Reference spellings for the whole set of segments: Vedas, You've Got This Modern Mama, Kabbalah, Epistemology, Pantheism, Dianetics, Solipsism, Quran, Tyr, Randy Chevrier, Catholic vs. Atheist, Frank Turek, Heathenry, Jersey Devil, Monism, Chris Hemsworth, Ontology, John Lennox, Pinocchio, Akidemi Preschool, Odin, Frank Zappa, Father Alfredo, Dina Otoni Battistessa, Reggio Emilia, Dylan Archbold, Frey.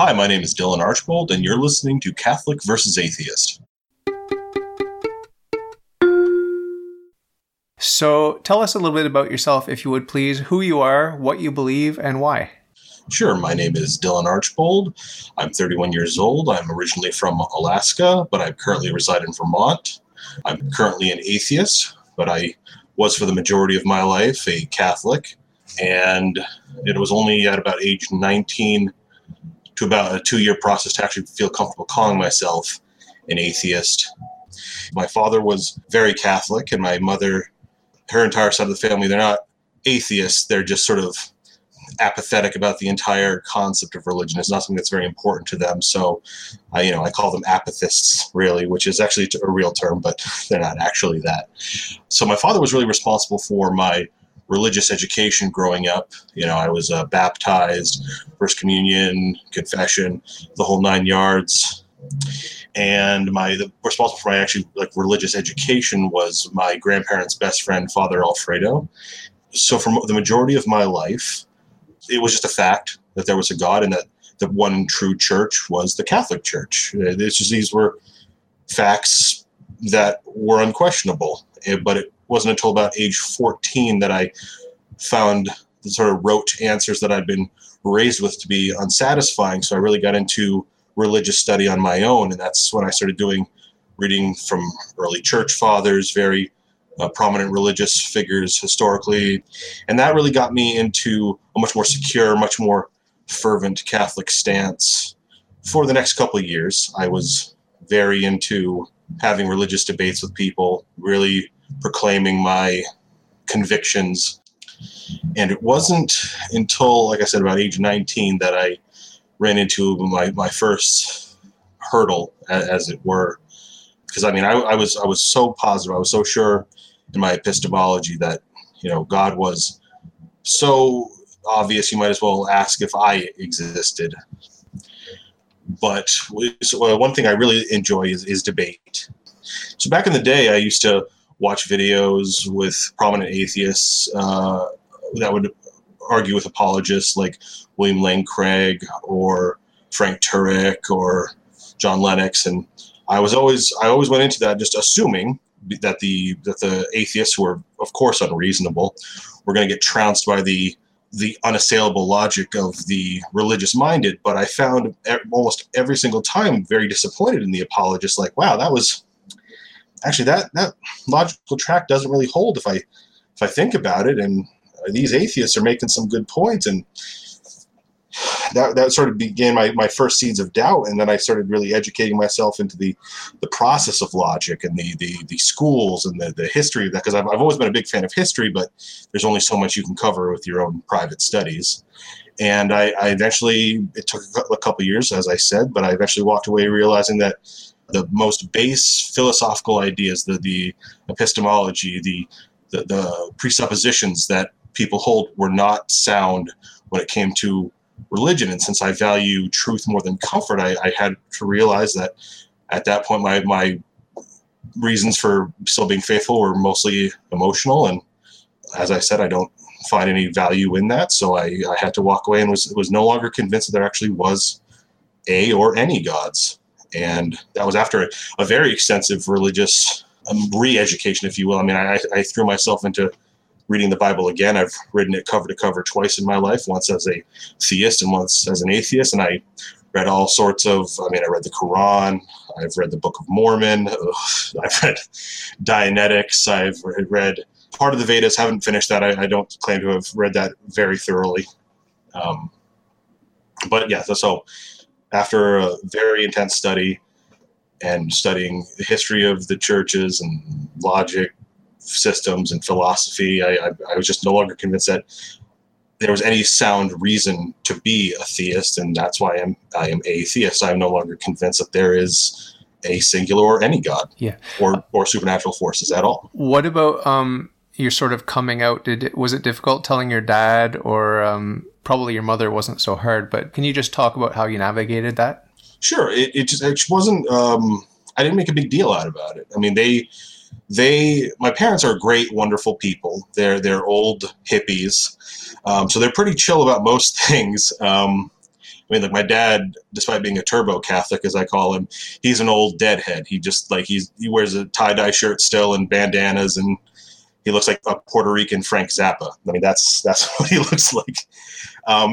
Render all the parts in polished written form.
Hi, my name is Dylan Archbold, and you're listening to Catholic vs. Atheist. So tell us a little bit about yourself, if you would please, who you are, what you believe, and why. Sure. My name is Dylan Archbold. I'm 31 years old. I'm originally from Alaska, but I currently reside in Vermont. I'm currently an atheist, but I was for the majority of my life a Catholic. And it was only at about age 19 to about a 2-year process to actually feel comfortable calling myself an atheist. My father was very Catholic, and my mother, her entire side of the family, they're not atheists. They're just sort of apathetic about the entire concept of religion. It's not something that's very important to them. So, I call them apathists, really, which is actually a real term, but they're not actually that. So my father was really responsible for my religious education growing up. I was baptized, First Communion, confession, the whole 9 yards. And the responsible for my religious education was my grandparents' best friend, Father Alfredo. So for the majority of my life, it was just a fact that there was a God and that the one true church was the Catholic Church. These were facts that were unquestionable, but it wasn't until about age 14 that I found the sort of rote answers that I'd been raised with to be unsatisfying. So I really got into religious study on my own, and that's when I started reading from early church fathers, very prominent religious figures historically, and that really got me into a much more secure, much more fervent Catholic stance. For the next couple of years, I was very into having religious debates with people, really proclaiming my convictions, and it wasn't until, like I said, about age 19 that I ran into my first hurdle, as it were, because I was so positive, I was so sure in my epistemology that God was so obvious you might as well ask if I existed. But one thing I really enjoy is debate. So back in the day, I used to watch videos with prominent atheists that would argue with apologists like William Lane Craig or Frank Turek or John Lennox, and I always went into that just assuming that the atheists, who are of course unreasonable, were going to get trounced by the unassailable logic of the religious-minded. But I found almost every single time very disappointed in the apologists. Like, wow, that was actually that logical track doesn't really hold if I think about it, and these atheists are making some good points. And that sort of began my first seeds of doubt, and then I started really educating myself into the process of logic and the schools and the history of that, because I've always been a big fan of history, but there's only so much you can cover with your own private studies. And it took a couple years, as I said, but I eventually walked away realizing that the most base philosophical ideas, the epistemology, the presuppositions that people hold were not sound when it came to religion. And since I value truth more than comfort, I had to realize that at that point my reasons for still being faithful were mostly emotional, and as I said, I don't find any value in that. So I had to walk away and was no longer convinced that there actually was a or any gods. And that was after a very extensive religious re-education, if you will. I threw myself into reading the Bible again. I've read it cover to cover twice in my life, once as a theist and once as an atheist. And I read all sorts of, I read the Quran, I've read the Book of Mormon, I've read Dianetics, I've read part of the Vedas, haven't finished that. I don't claim to have read that very thoroughly. But yeah, so after a very intense study and studying the history of the churches and logic, systems and philosophy, I was just no longer convinced that there was any sound reason to be a theist, and that's why I am atheist. I'm no longer convinced that there is a singular or any God, or supernatural forces at all. What about your sort of coming out? Was it difficult telling your dad, or probably your mother wasn't so hard? But can you just talk about how you navigated that? Sure, it wasn't. I didn't make a big deal out about it. My parents are great, wonderful people. They're old hippies, so they're pretty chill about most things. I mean, like, my dad, despite being a turbo Catholic, as I call him, he's an old deadhead. He just, like, he wears a tie-dye shirt still and bandanas, and he looks like a Puerto Rican Frank Zappa. I mean, that's what he looks like.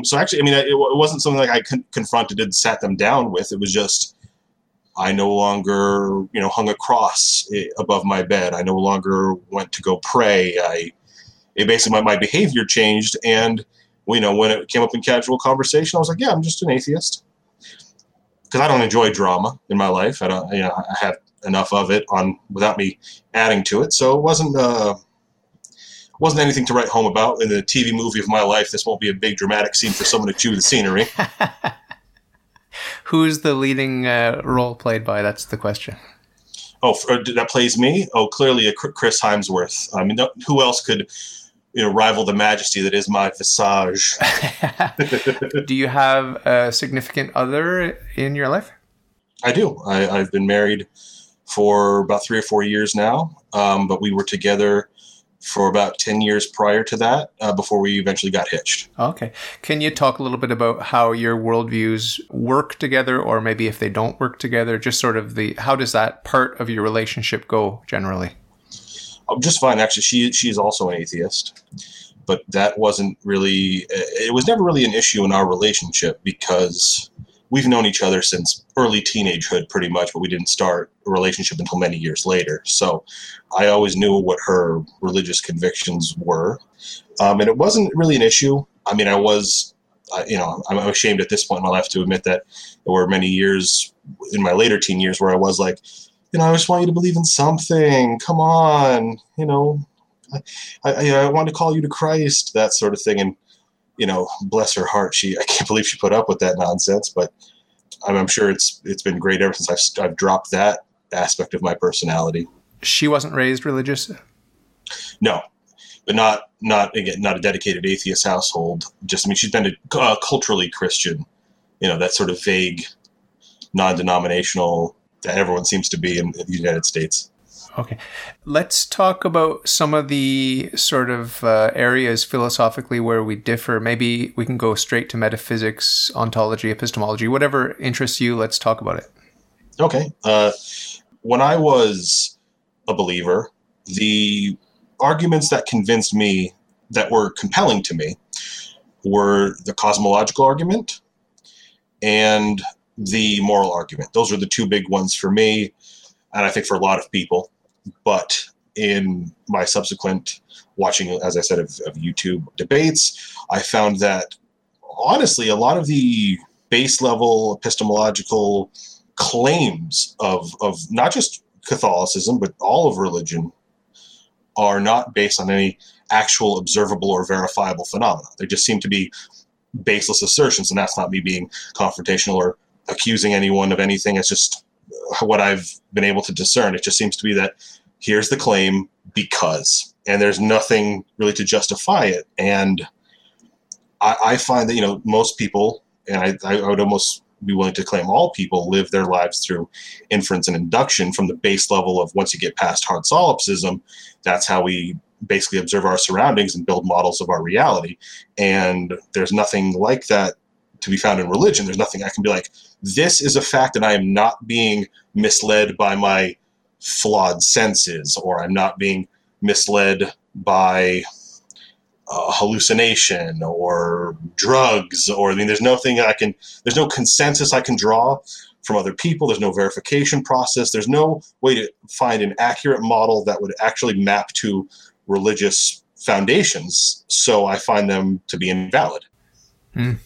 So actually, I mean, it wasn't something like I confronted and sat them down with. It was just, I no longer, you know, hung a cross above my bed. I no longer went to go pray. It basically, my behavior changed, and, you know, when it came up in casual conversation, I was like, yeah, I'm just an atheist. Because I don't enjoy drama in my life. I don't, you know, I have enough of it on without me adding to it. So it wasn't anything to write home about. In the TV movie of my life, this won't be a big dramatic scene for someone to chew the scenery. Who's the leading role played by? That's the question. Oh, that plays me? Oh, clearly a Chris Hemsworth. I mean, who else could, you know, rival the majesty that is my visage? Do you have a significant other in your life? I do. I've been married for about 3 or 4 years now, but we were together for about 10 years prior to that, before we eventually got hitched. Okay. Can you talk a little bit about how your worldviews work together, or maybe if they don't work together, just sort of how does that part of your relationship go generally? I'm just fine. Actually, she's also an atheist, but that wasn't really, it was never really an issue in our relationship because we've known each other since early teenagehood pretty much, but we didn't start a relationship until many years later. So I always knew what her religious convictions were. And it wasn't really an issue. I mean, I'm ashamed at this point in my life to admit that there were many years in my later teen years where I was like, you know, I just want you to believe in something. Come on. You know, I want to call you to Christ, that sort of thing. And, you know, bless her heart, I can't believe she put up with that nonsense, but I'm sure it's been great ever since I've dropped that aspect of my personality. She wasn't raised religious? No, but not a dedicated atheist household. Just, I mean, she's been a culturally Christian, you know, that sort of vague, non-denominational that everyone seems to be in the United States. Okay. Let's talk about some of the sort of areas philosophically where we differ. Maybe we can go straight to metaphysics, ontology, epistemology, whatever interests you. Let's talk about it. Okay. When I was a believer, the arguments that convinced me, that were compelling to me, were the cosmological argument and the moral argument. Those are the two big ones for me, and I think for a lot of people. But in my subsequent watching, as I said, of YouTube debates, I found that, honestly, a lot of the base level epistemological claims of not just Catholicism, but all of religion, are not based on any actual observable or verifiable phenomena. They just seem to be baseless assertions, and that's not me being confrontational or accusing anyone of anything. It's just what I've been able to discern. It just seems to be that here's the claim because, and there's nothing really to justify it. And I find that, you know, most people, and I would almost be willing to claim all people, live their lives through inference and induction from the base level of, once you get past hard solipsism, that's how we basically observe our surroundings and build models of our reality. And there's nothing like that to be found in religion. There's nothing I can be like, this is a fact, and I am not being misled by my flawed senses, or I'm not being misled by hallucination or drugs, or, I mean, there's no consensus I can draw from other people. There's no verification process. There's no way to find an accurate model that would actually map to religious foundations. So I find them to be invalid. Mm.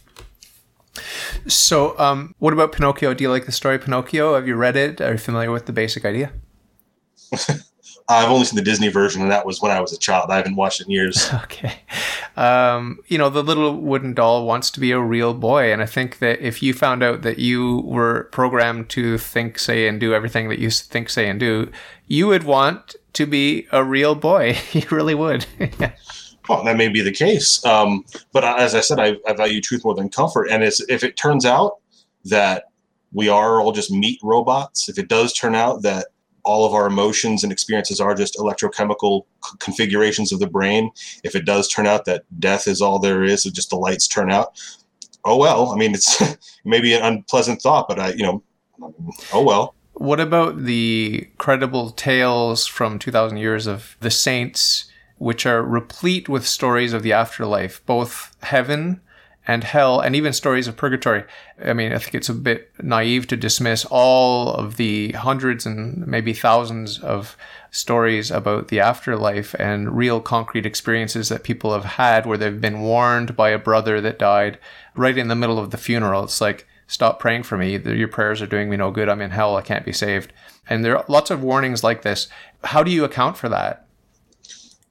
So, what about Pinocchio? Do you like the story Pinocchio? Have you read it? Are you familiar with the basic idea? I've only seen the Disney version, and that was when I was a child. I haven't watched it in years. Okay. You know, the little wooden doll wants to be a real boy, and I think that if you found out that you were programmed to think, say, and do everything that you think, say, and do, you would want to be a real boy. You really would. Well, that may be the case. But as I said, I value truth more than comfort. And if it turns out that we are all just meat robots, if it does turn out that all of our emotions and experiences are just electrochemical configurations of the brain, if it does turn out that death is all there is, so just the lights turn out, oh well. I mean, it's maybe an unpleasant thought, but oh well. What about the credible tales from 2,000 Years of the Saints, which are replete with stories of the afterlife, both heaven and hell, and even stories of purgatory? I mean, I think it's a bit naive to dismiss all of the hundreds and maybe thousands of stories about the afterlife and real concrete experiences that people have had where they've been warned by a brother that died right in the middle of the funeral. It's like, stop praying for me. Your prayers are doing me no good. I'm in hell. I can't be saved. And there are lots of warnings like this. How do you account for that?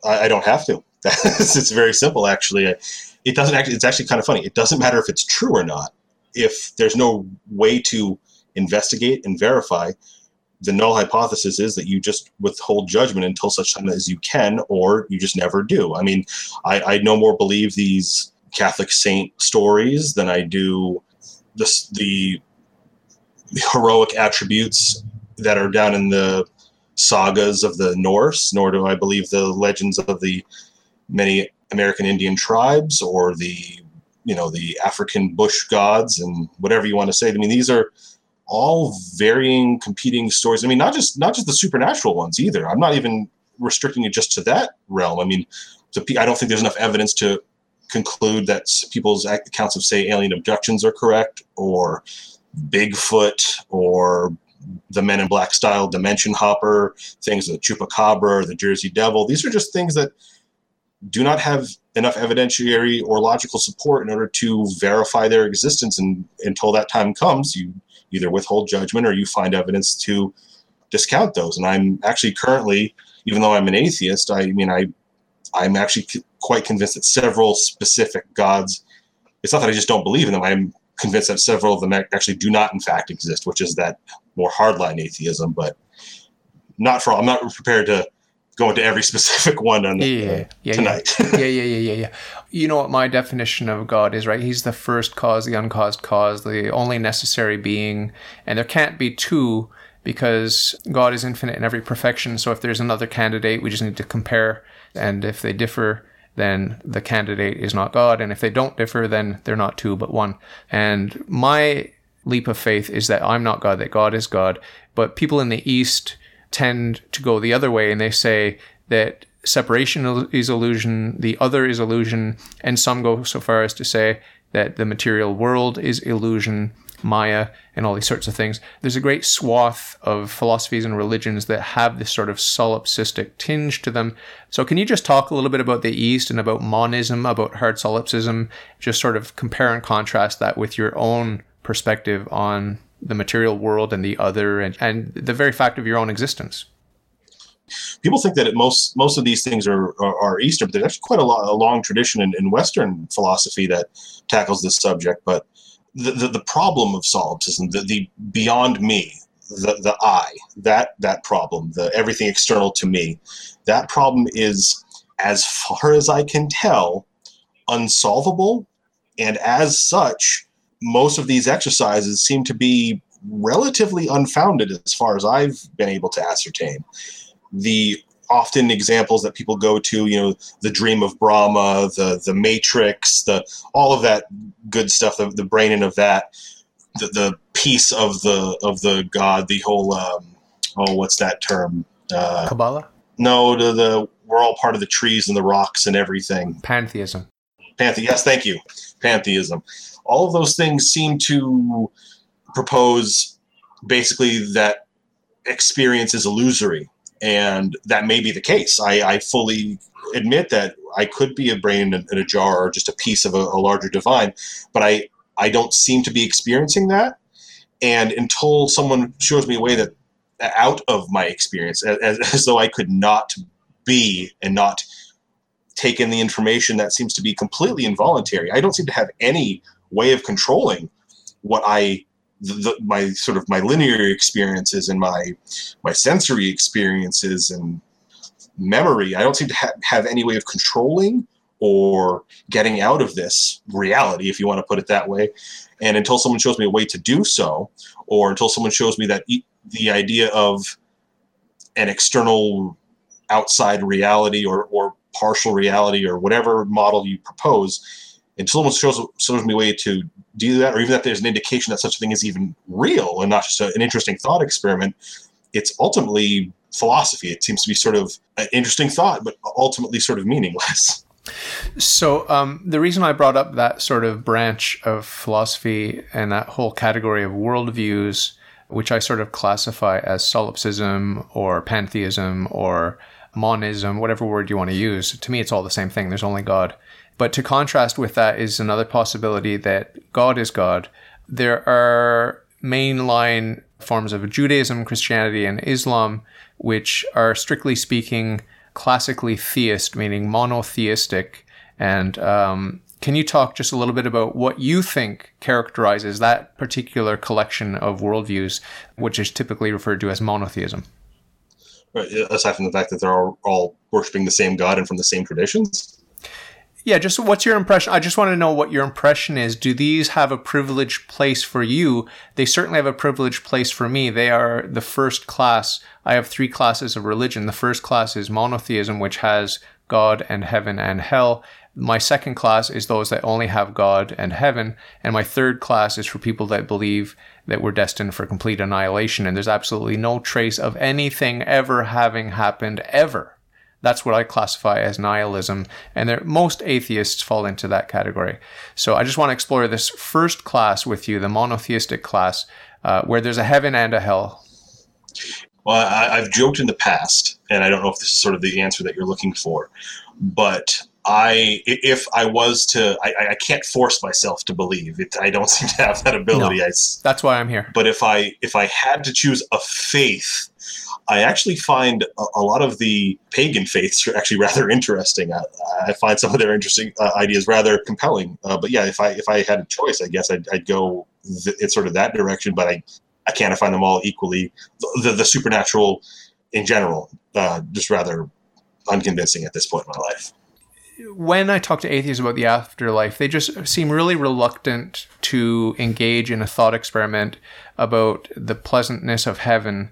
I don't have to. It's very simple, actually. It doesn't actually, it's actually kind of funny. It doesn't matter if it's true or not. If there's no way to investigate and verify, the null hypothesis is that you just withhold judgment until such time as you can, or you just never do. I mean, I no more believe these Catholic saint stories than I do the heroic attributes that are down in the sagas of the Norse, nor do I believe the legends of the many American Indian tribes or the African bush gods and whatever you want to say. I mean, these are all varying competing stories. I mean, not just the supernatural ones either. I'm not even restricting it just to that realm. I mean, I don't think there's enough evidence to conclude that people's accounts of, say, alien abductions are correct, or Bigfoot, or the Men in Black style dimension hopper, things like Chupacabra, the Jersey Devil. These are just things that do not have enough evidentiary or logical support in order to verify their existence. And until that time comes, you either withhold judgment or you find evidence to discount those. And I'm actually currently, even though I'm an atheist, I'm actually quite convinced that several specific gods, it's not that I just don't believe in them, I'm convinced that several of them actually do not in fact exist, which is that more hardline atheism, but I'm not prepared to go into every specific one tonight. Yeah. You know what my definition of God is, right? He's the first cause, the uncaused cause, the only necessary being, and there can't be two because God is infinite in every perfection. So if there's another candidate, we just need to compare. And if they differ, then the candidate is not God. And if they don't differ, then they're not two, but one. And my leap of faith is that I'm not God, that God is God. But people in the East tend to go the other way, and they say that separation is illusion, the other is illusion, and some go so far as to say that the material world is illusion, Maya, and all these sorts of things. There's a great swath of philosophies and religions that have this sort of solipsistic tinge to them. So can you just talk a little bit about the East and about monism, about hard solipsism, just sort of compare and contrast that with your own perspective on the material world and the other and the very fact of your own existence? People think that most of these things are Eastern, but there's actually quite a long tradition in Western philosophy that tackles this subject. But the problem of solipsism, the beyond me, the I, that problem, the everything external to me, that problem is, as far as I can tell, unsolvable. And as such, most of these exercises seem to be relatively unfounded as far as I've been able to ascertain. The often examples that people go to, the dream of Brahma, the matrix, all of that good stuff, the brain end of that, the piece of the God, the whole, what's that term? Kabbalah? No, we're all part of the trees and the rocks and everything. Pantheism. Yes, thank you. Pantheism. All of those things seem to propose basically that experience is illusory. And that may be the case. I fully admit that I could be a brain in a jar or just a piece of a larger divine, but I don't seem to be experiencing that. And until someone shows me a way that out of my experience, as though I could not be and not take in the information that seems to be completely involuntary, I don't seem to have any way of controlling what my sort of my linear experiences and my sensory experiences and memory. I don't seem to have any way of controlling or getting out of this reality, if you want to put it that way. And until someone shows me a way to do so, or until someone shows me that the idea of an external outside reality or partial reality or whatever model you propose until someone shows me a way to do that, or even that there's an indication that such a thing is even real and not just an interesting thought experiment, it's ultimately philosophy. It seems to be sort of an interesting thought, but ultimately sort of meaningless. So the reason I brought up that sort of branch of philosophy and that whole category of worldviews, which I sort of classify as solipsism or pantheism or monism, whatever word you want to use. To me, it's all the same thing. There's only God. But to contrast with that is another possibility that God is God. There are mainline forms of Judaism, Christianity, and Islam, which are strictly speaking classically theist, meaning monotheistic. And can you talk just a little bit about what you think characterizes that particular collection of worldviews, which is typically referred to as monotheism? Right, aside from the fact that they're all worshiping the same God and from the same traditions? Yeah, just what's your impression? I just want to know what your impression is. Do these have a privileged place for you? They certainly have a privileged place for me. They are the first class. I have three classes of religion. The first class is monotheism, which has God and heaven and hell. My second class is those that only have God and heaven. And my third class is for people that believe that we're destined for complete annihilation. And there's absolutely no trace of anything ever having happened ever. That's what I classify as nihilism, and most atheists fall into that category. So I just want to explore this first class with you, the monotheistic class, where there's a heaven and a hell. Well, I've joked in the past, and I don't know if this is sort of the answer that you're looking for, but I can't force myself to believe it. I don't seem to have that ability. No, that's why I'm here. But if I had to choose a faith, I actually find a lot of the pagan faiths are actually rather interesting. I find some of their interesting ideas rather compelling. But yeah, if I had a choice, I guess I'd go it's sort of that direction. But I can't find them all equally. The supernatural in general, just rather unconvincing at this point in my life. When I talk to atheists about the afterlife, they just seem really reluctant to engage in a thought experiment about the pleasantness of heaven.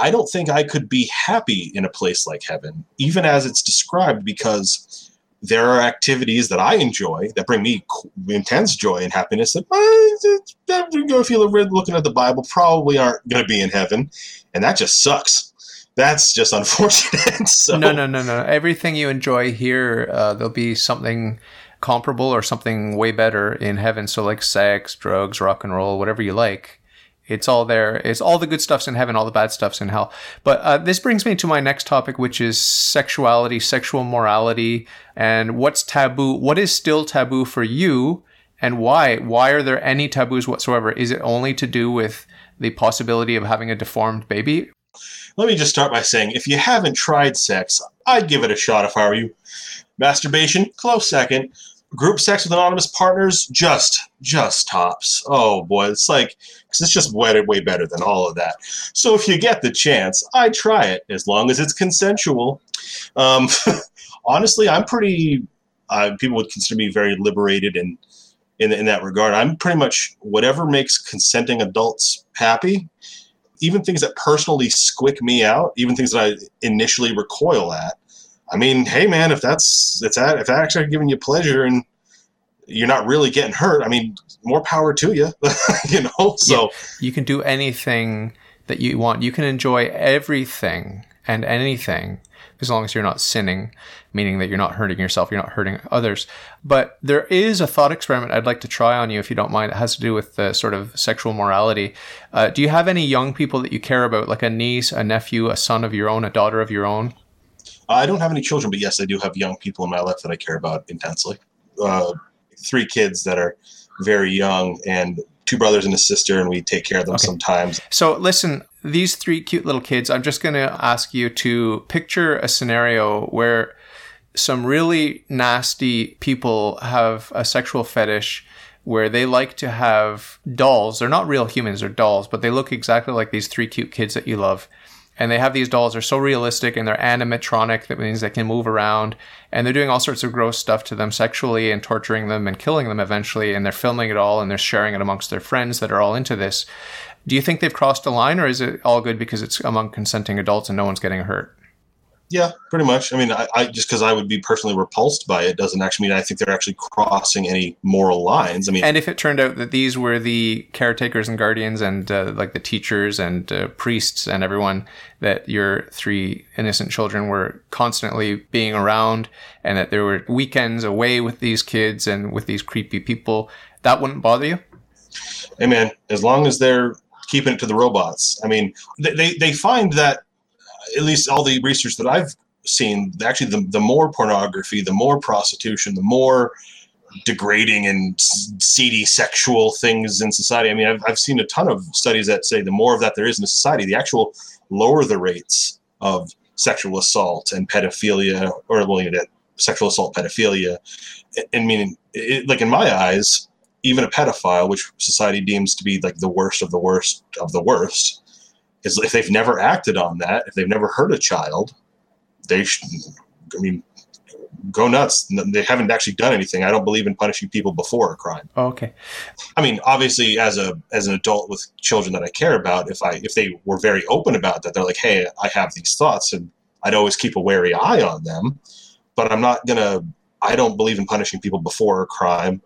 I don't think I could be happy in a place like heaven, even as it's described, because there are activities that I enjoy that bring me intense joy and happiness that I'm going to feel looking at the Bible probably aren't going to be in heaven. And that just sucks. That's just unfortunate. So. No. Everything you enjoy here, there'll be something comparable or something way better in heaven. So like sex, drugs, rock and roll, whatever you like. It's all there. It's all the good stuff's in heaven, all the bad stuff's in hell. But this brings me to my next topic, which is sexuality, sexual morality, and what's taboo. What is still taboo for you, and why? Why are there any taboos whatsoever? Is it only to do with the possibility of having a deformed baby? Let me just start by saying, if you haven't tried sex, I'd give it a shot if I were you. Masturbation, close second. Group sex with anonymous partners, just tops. Oh boy, it's like, because it's just way better than all of that. So if you get the chance, I try it, as long as it's consensual. Honestly, I'm pretty, people would consider me very liberated in that regard. I'm pretty much whatever makes consenting adults happy, even things that personally squick me out, even things that I initially recoil at. I mean, hey man, if that's actually giving you pleasure and you're not really getting hurt, I mean, more power to you, you know. So yeah, you can do anything that you want. You can enjoy everything and anything as long as you're not sinning, meaning that you're not hurting yourself, you're not hurting others. But there is a thought experiment I'd like to try on you, if you don't mind. It has to do with the sort of sexual morality. Do you have any young people that you care about, like a niece, a nephew, a son of your own, a daughter of your own? I don't have any children, but yes, I do have young people in my life that I care about intensely. Three kids that are very young and two brothers and a sister, and we take care of them sometimes. So listen, these three cute little kids, I'm just going to ask you to picture a scenario where some really nasty people have a sexual fetish where they like to have dolls. They're not real humans, they're dolls, but they look exactly like these three cute kids that you love. And they have these dolls, they're so realistic, and they're animatronic, that means they can move around, and they're doing all sorts of gross stuff to them sexually and torturing them and killing them eventually, and they're filming it all and they're sharing it amongst their friends that are all into this. Do you think they've crossed a line, or is it all good because it's among consenting adults and no one's getting hurt? Yeah, pretty much. I mean, I just because I would be personally repulsed by it doesn't actually mean I think they're actually crossing any moral lines. I mean, and if it turned out that these were the caretakers and guardians and like the teachers and priests and everyone, that your three innocent children were constantly being around and that there were weekends away with these kids and with these creepy people, that wouldn't bother you? Hey, man, as long as they're keeping it to the robots. I mean, they find that, at least all the research that I've seen, actually the more pornography, the more prostitution, the more degrading and seedy sexual things in society. I mean, I've seen a ton of studies that say the more of that there is in a society, the actual lower the rates of sexual assault and pedophilia, or well, you know, sexual assault, pedophilia. And meaning, like in my eyes, even a pedophile, which society deems to be like the worst of the worst of the worst, is if they've never acted on that, if they've never hurt a child, they should, I mean, go nuts. They haven't actually done anything. I don't believe in punishing people before a crime. Oh, okay. I mean, obviously, as an adult with children that I care about, if they were very open about that, they're like, hey, I have these thoughts, and I'd always keep a wary eye on them, but I don't believe in punishing people before a crime.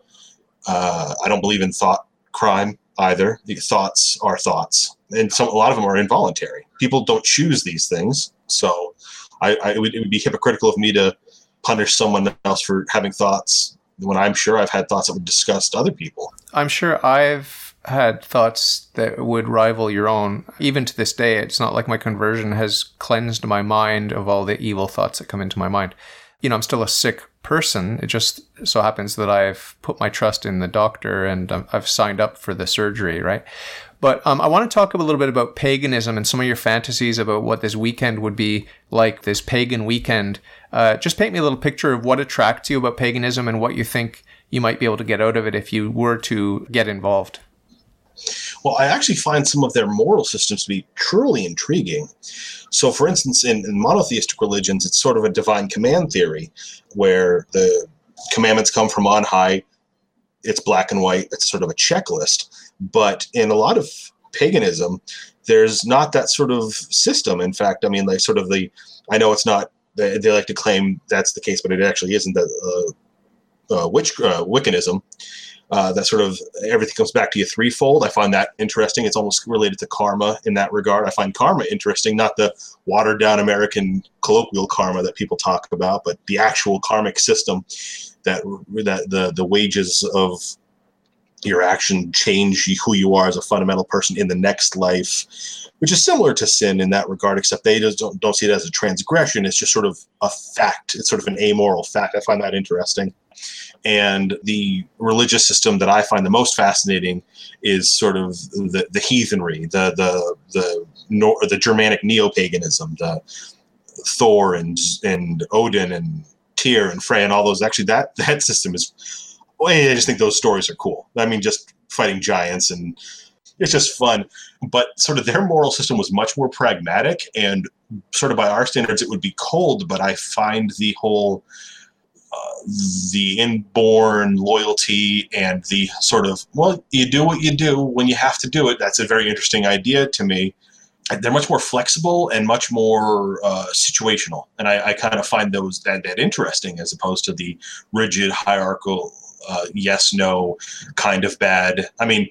I don't believe in thought crime either. The thoughts are thoughts. And a lot of them are involuntary. People don't choose these things. So it would be hypocritical of me to punish someone else for having thoughts when I'm sure I've had thoughts that would disgust other people. I'm sure I've had thoughts that would rival your own. Even to this day, it's not like my conversion has cleansed my mind of all the evil thoughts that come into my mind. You know, I'm still a sick person. It just so happens that I've put my trust in the doctor and I've signed up for the surgery, right? But I want to talk a little bit about paganism and some of your fantasies about what this weekend would be like, this pagan weekend. Just paint me a little picture of what attracts you about paganism and what you think you might be able to get out of it if you were to get involved. Well, I actually find some of their moral systems to be truly intriguing. So, for instance, in monotheistic religions, it's sort of a divine command theory where the commandments come from on high. It's black and white. It's sort of a checklist. But in a lot of paganism, there's not that sort of system. In fact, I mean, like sort of I know it's not, they like to claim that's the case, but it actually isn't. The Wiccanism, that sort of everything comes back to you threefold. I find that interesting. It's almost related to karma in that regard. I find karma interesting, not the watered down American colloquial karma that people talk about, but the actual karmic system that the wages of your action change who you are as a fundamental person in the next life, which is similar to sin in that regard, except they just don't see it as a transgression. It's just sort of a fact. It's sort of an amoral fact. I find that interesting. And the religious system that I find the most fascinating is sort of the heathenry, the Germanic neo-paganism, the Thor and Odin and Tyr and Frey and all those. Actually, that system is... Well, I just think those stories are cool. I mean, just fighting giants, and it's just fun. But sort of their moral system was much more pragmatic, and sort of by our standards, it would be cold. But I find the whole, the inborn loyalty and the sort of, well, you do what you do when you have to do it. That's a very interesting idea to me. They're much more flexible and much more situational. And I kind of find those that interesting as opposed to the rigid hierarchical yes, no, kind of bad. I mean,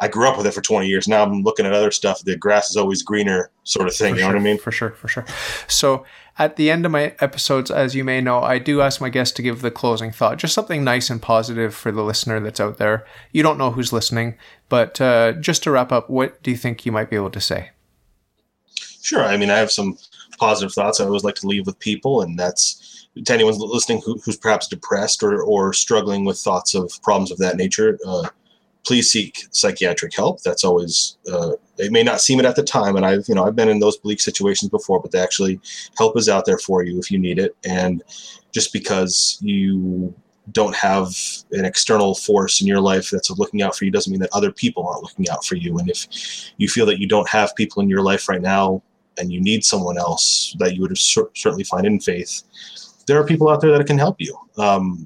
I grew up with it for 20 years. Now I'm looking at other stuff. The grass is always greener sort of thing. You know what I mean? For sure, for sure. So at the end of my episodes, as you may know, I do ask my guests to give the closing thought, just something nice and positive for the listener that's out there. You don't know who's listening, but just to wrap up, what do you think you might be able to say? Sure. I mean, I have some positive thoughts I always like to leave with people, and that's, to anyone listening who's perhaps depressed or struggling with thoughts of problems of that nature, please seek psychiatric help. That's always, it may not seem it at the time, and I've been in those bleak situations before, but they actually, help is out there for you if you need it. And just because you don't have an external force in your life that's looking out for you doesn't mean that other people aren't looking out for you. And if you feel that you don't have people in your life right now and you need someone else that you would certainly find in faith, there are people out there that can help you.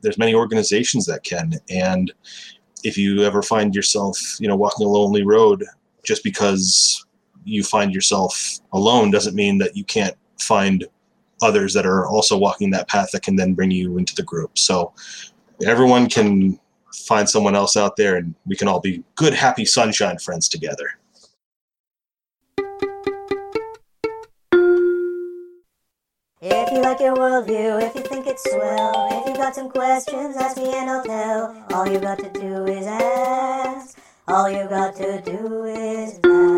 There's many organizations that can. And if you ever find yourself, walking a lonely road, just because you find yourself alone doesn't mean that you can't find others that are also walking that path that can then bring you into the group. So everyone can find someone else out there, and we can all be good, happy, sunshine friends together. If you like your worldview, if you think it's swell, if you've got some questions, ask me and I'll tell. All you got to do is ask. All you got to do is ask.